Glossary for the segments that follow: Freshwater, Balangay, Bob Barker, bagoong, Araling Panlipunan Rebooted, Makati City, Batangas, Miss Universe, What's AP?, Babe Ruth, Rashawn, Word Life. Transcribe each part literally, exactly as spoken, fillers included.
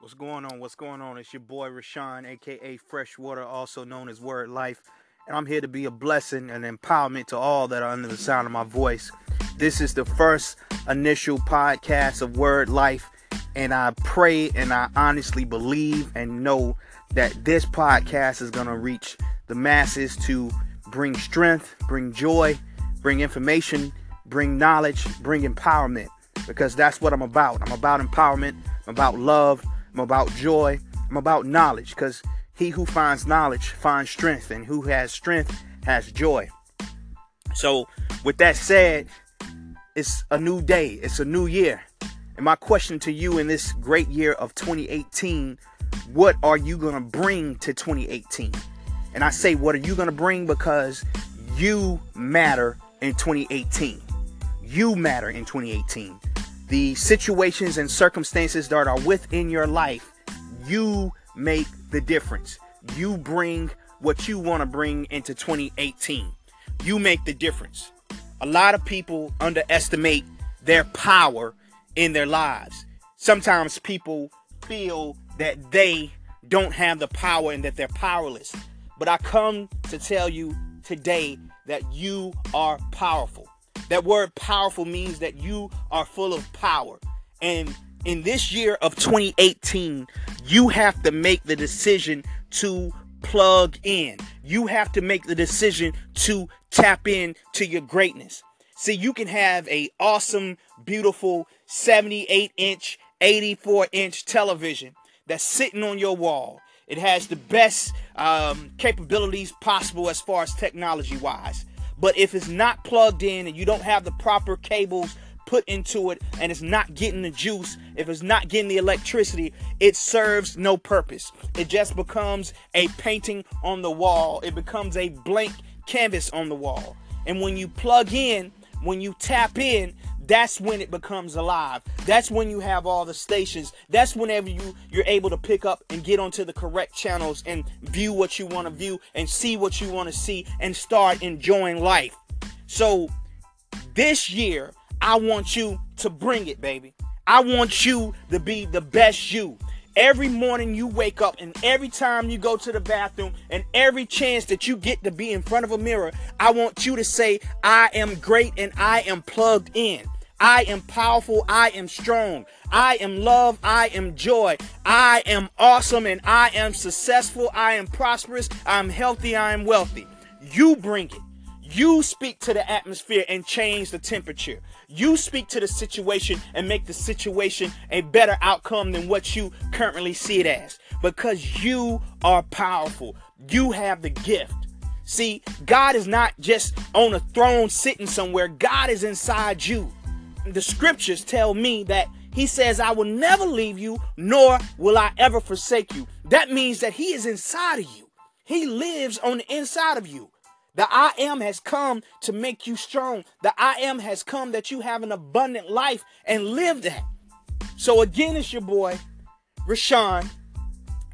What's going on? What's going on? It's your boy Rashawn, aka Freshwater, also known as Word Life, and I'm here to be a blessing and empowerment to all that are under the sound of my voice. This is the first initial podcast of Word Life, and I pray and I honestly believe and know that this podcast is going to reach the masses to bring strength, bring joy, bring information, bring knowledge, bring empowerment, because that's what I'm about. I'm about empowerment, I'm about love, I'm about joy, I'm about knowledge, because he who finds knowledge finds strength, and who has strength has joy. So with that said, it's a new day, it's a new year, and my question to you in this great year of twenty eighteen, what are you going to bring to twenty eighteen? And I say, what are you going to bring? Because you matter in twenty eighteen. You matter in twenty eighteen. The situations and circumstances that are within your life, you make the difference. You bring what you want to bring into twenty eighteen. You make the difference. A lot of people underestimate their power in their lives. Sometimes people feel that they don't have the power and that they're powerless. But I come to tell you today that you are powerful. That word powerful means that you are full of power. And in this year of twenty eighteen, you have to make the decision to plug in. You have to make the decision to tap in to your greatness. See, you can have a awesome, beautiful seventy-eight inch, eighty-four inch television that's sitting on your wall. It has the best um, capabilities possible as far as technology-wise. But if it's not plugged in and you don't have the proper cables put into it and it's not getting the juice, if it's not getting the electricity, it serves no purpose. It just becomes a painting on the wall. It becomes a blank canvas on the wall. And when you plug in, when you tap in, that's when it becomes alive. That's when you have all the stations. That's whenever you, you're able to pick up and get onto the correct channels and view what you want to view and see what you want to see and start enjoying life. So this year, I want you to bring it, baby. I want you to be the best you. Every morning you wake up and every time you go to the bathroom and every chance that you get to be in front of a mirror, I want you to say, I am great and I am plugged in. I am powerful, I am strong, I am love, I am joy, I am awesome, and I am successful, I am prosperous, I am healthy, I am wealthy. You bring it. You speak to the atmosphere and change the temperature. You speak to the situation and make the situation a better outcome than what you currently see it as. Because you are powerful. You have the gift. See, God is not just on a throne sitting somewhere. God is inside you. The scriptures tell me that he says, I will never leave you, nor will I ever forsake you. That means that he is inside of you. He lives on the inside of you. The I am has come to make you strong. The I am has come that you have an abundant life and live that. So again, it's your boy, Rashawn,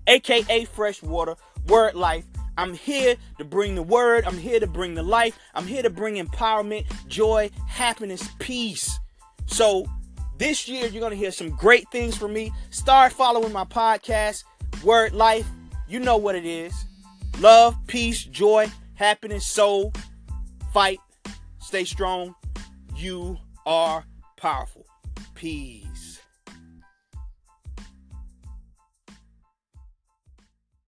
aka Freshwater, Word Life. I'm here to bring the word. I'm here to bring the life. I'm here to bring empowerment, joy, happiness, peace. So this year, you're going to hear some great things from me. Start following my podcast, Word Life. You know what it is. Love, peace, joy, happiness, soul, fight, stay strong. You are powerful. Peace.